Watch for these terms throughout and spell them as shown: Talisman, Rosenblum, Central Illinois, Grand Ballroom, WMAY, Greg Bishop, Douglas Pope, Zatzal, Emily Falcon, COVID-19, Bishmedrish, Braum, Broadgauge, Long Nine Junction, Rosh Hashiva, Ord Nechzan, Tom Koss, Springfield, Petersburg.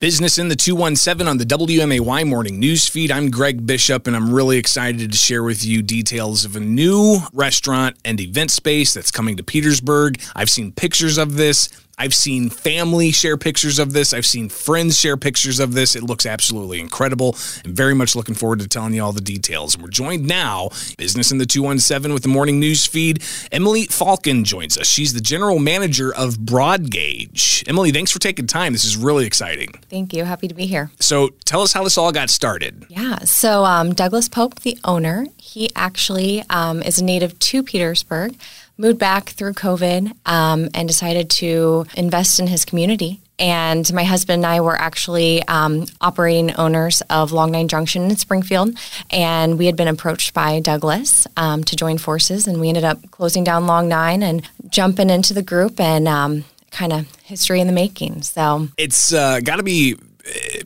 Business in the 217 on the WMAY Morning News Feed. I'm Greg Bishop, and I'm really excited to share with you details of a new restaurant and event space that's coming to Petersburg. I've seen pictures of this. I've seen family share pictures of this. I've seen friends share pictures of this. It looks absolutely incredible. I'm very much looking forward to telling you all the details. We're joined now, Business in the 217 with the morning news feed. Emily Falcon joins us. She's the general manager of Broadgauge. Emily, thanks for taking time. This is really exciting. Thank you. Happy to be here. So tell us how this all got started. Yeah. So Douglas Pope, the owner, he actually is a native to Petersburg. Moved back through COVID and decided to invest in his community. And my husband and I were actually operating owners of Long Nine Junction in Springfield. And we had been approached by Douglas to join forces. And we ended up closing down Long Nine and jumping into the group, and kind of history in the making. So it's got to be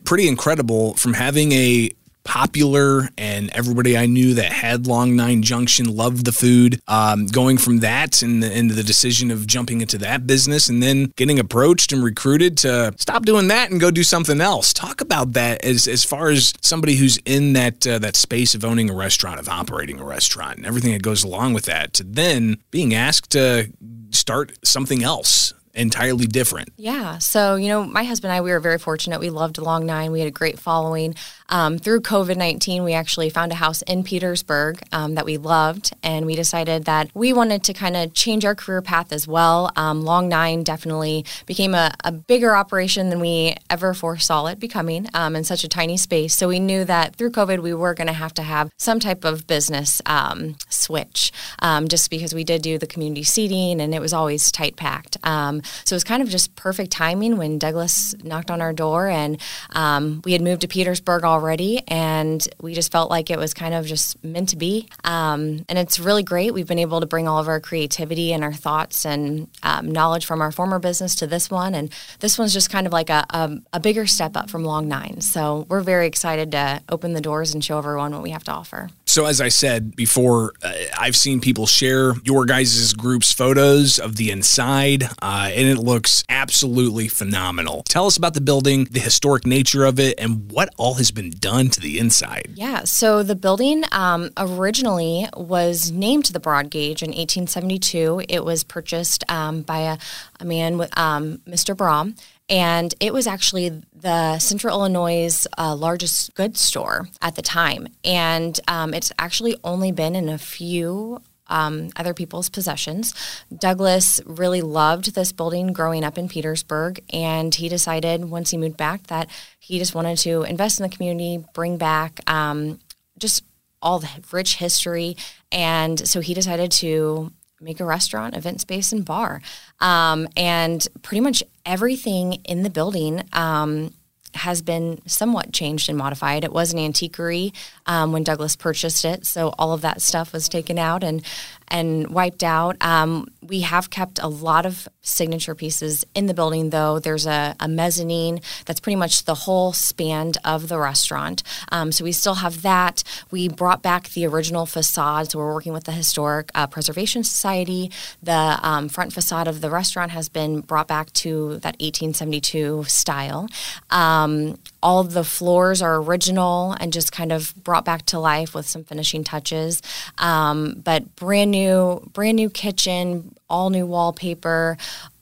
pretty incredible, from having a popular, and everybody I knew that had Long Nine Junction loved the food. Going from that and the decision of jumping into that business, and then getting approached and recruited to stop doing that and go do something else. Talk about that as far as somebody who's in that space of owning a restaurant, of operating a restaurant, and everything that goes along with that, to then being asked to start something else. Entirely different. Yeah. So, my husband and I, we were very fortunate. We loved Long Nine. We had a great following. Through COVID-19, we actually found a house in Petersburg that we loved, and we decided that we wanted to kind of change our career path as well. Long Nine definitely became a bigger operation than we ever foresaw it becoming in such a tiny space. So we knew that through COVID, we were going to have some type of business switch, just because we did do the community seating, and it was always tight-packed. So it was kind of just perfect timing when Douglas knocked on our door, and we had moved to Petersburg already, and we just felt like it was kind of just meant to be. And it's really great. We've been able to bring all of our creativity and our thoughts and knowledge from our former business to this one. And this one's just kind of like a bigger step up from Long Nine. So we're very excited to open the doors and show everyone what we have to offer. So as I said before, I've seen people share your guys' group's photos of the inside, and it looks absolutely phenomenal. Tell us about the building, the historic nature of it, and what all has been done to the inside. Yeah, so the building originally was named the Broadgauge in 1872. It was purchased by a man, Mr. Braum. And it was actually the Central Illinois' largest goods store at the time. And it's actually only been in a few other people's possessions. Douglas really loved this building growing up in Petersburg, and he decided once he moved back that he just wanted to invest in the community, bring back just all the rich history. And so he decided to make a restaurant, event space, and bar. And pretty much everything in the building has been somewhat changed and modified. It was an antiquary when Douglas purchased it, so all of that stuff was taken out and wiped out. We have kept a lot of signature pieces in the building, though. There's a mezzanine that's pretty much the whole span of the restaurant. So we still have that. We brought back the original facade, so we're working with the Historic Preservation Society. The front facade of the restaurant has been brought back to that 1872 style. All of the floors are original and just kind of brought back to life with some finishing touches. But brand new kitchen, all new wallpaper,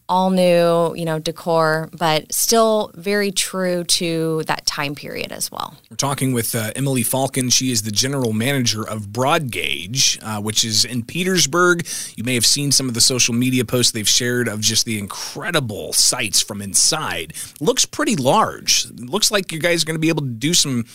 all new, decor, but still very true to that time period as well. We're talking with Emily Falcon. She is the general manager of Broadgauge, which is in Petersburg. You may have seen some of the social media posts they've shared of just the incredible sights from inside. Looks pretty large. Looks like you guys are going to be able to do some,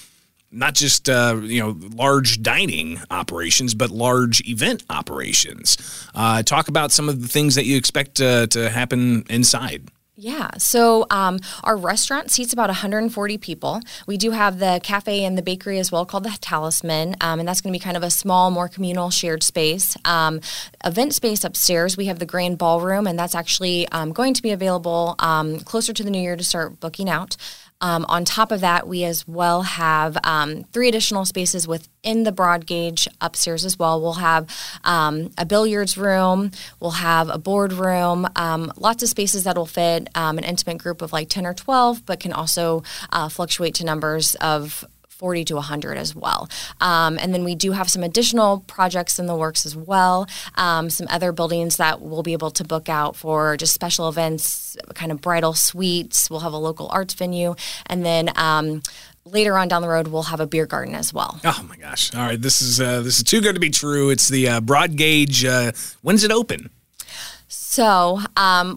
not just, large dining operations, but large event operations. Talk about some of the things that you expect to happen inside. Yeah. So our restaurant seats about 140 people. We do have the cafe and the bakery as well, called the Talisman, and that's going to be kind of a small, more communal shared space. Event space upstairs, we have the Grand Ballroom, and that's actually going to be available closer to the new year to start booking out. On top of that, we as well have 3 additional spaces within the Broadgauge upstairs as well. We'll have a billiards room. We'll have a boardroom. Lots of spaces that will fit an intimate group of like 10 or 12, but can also fluctuate to numbers of 40 to 100 as well. And then we do have some additional projects in the works as well, some other buildings that we'll be able to book out for just special events, kind of bridal suites. We'll have a local arts venue. And then later on down the road, we'll have a beer garden as well. Oh, my gosh. All right. This is too good to be true. It's the Broadgauge. When's it open? So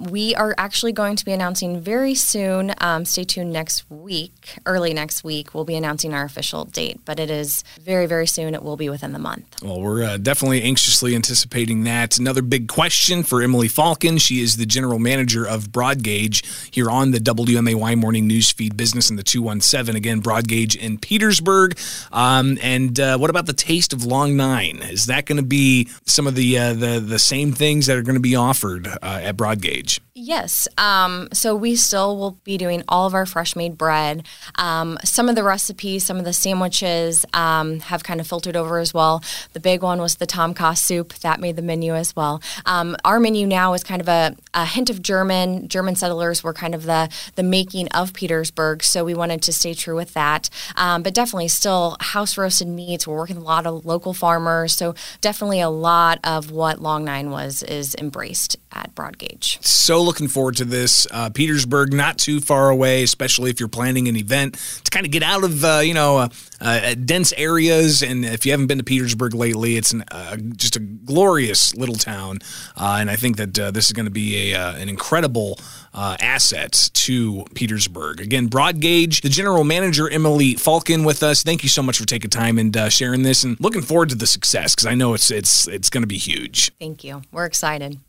we are actually going to be announcing very soon. Stay tuned next week, early next week. We'll be announcing our official date, but it is very, very soon. It will be within the month. Well, we're definitely anxiously anticipating that. Another big question for Emily Falcon. She is the general manager of Broadgauge here on the WMAY Morning News Feed Business in the 217. Again, Broadgauge in Petersburg. And what about the Taste of Long Nine? Is that going to be some of the same things that are going to be offered at Broadgauge? Yes. So we still will be doing all of our fresh-made bread. Some of the recipes, some of the sandwiches have kind of filtered over as well. The big one was the Tom Koss soup. That made the menu as well. Our menu now is kind of a hint of German. German settlers were kind of the making of Petersburg, so we wanted to stay true with that. But definitely still house-roasted meats. We're working with a lot of local farmers, so definitely a lot of what Long Nine was is embraced at Broadgauge. So looking forward to this. Petersburg, not too far away, especially if you're planning an event to kind of get out of, dense areas. And if you haven't been to Petersburg lately, it's just a glorious little town. And I think that this is going to be an incredible asset to Petersburg. Again, Broadgauge, the general manager, Emily Falcon, with us. Thank you so much for taking time and sharing this, and looking forward to the success, because I know it's going to be huge. Thank you. We're excited.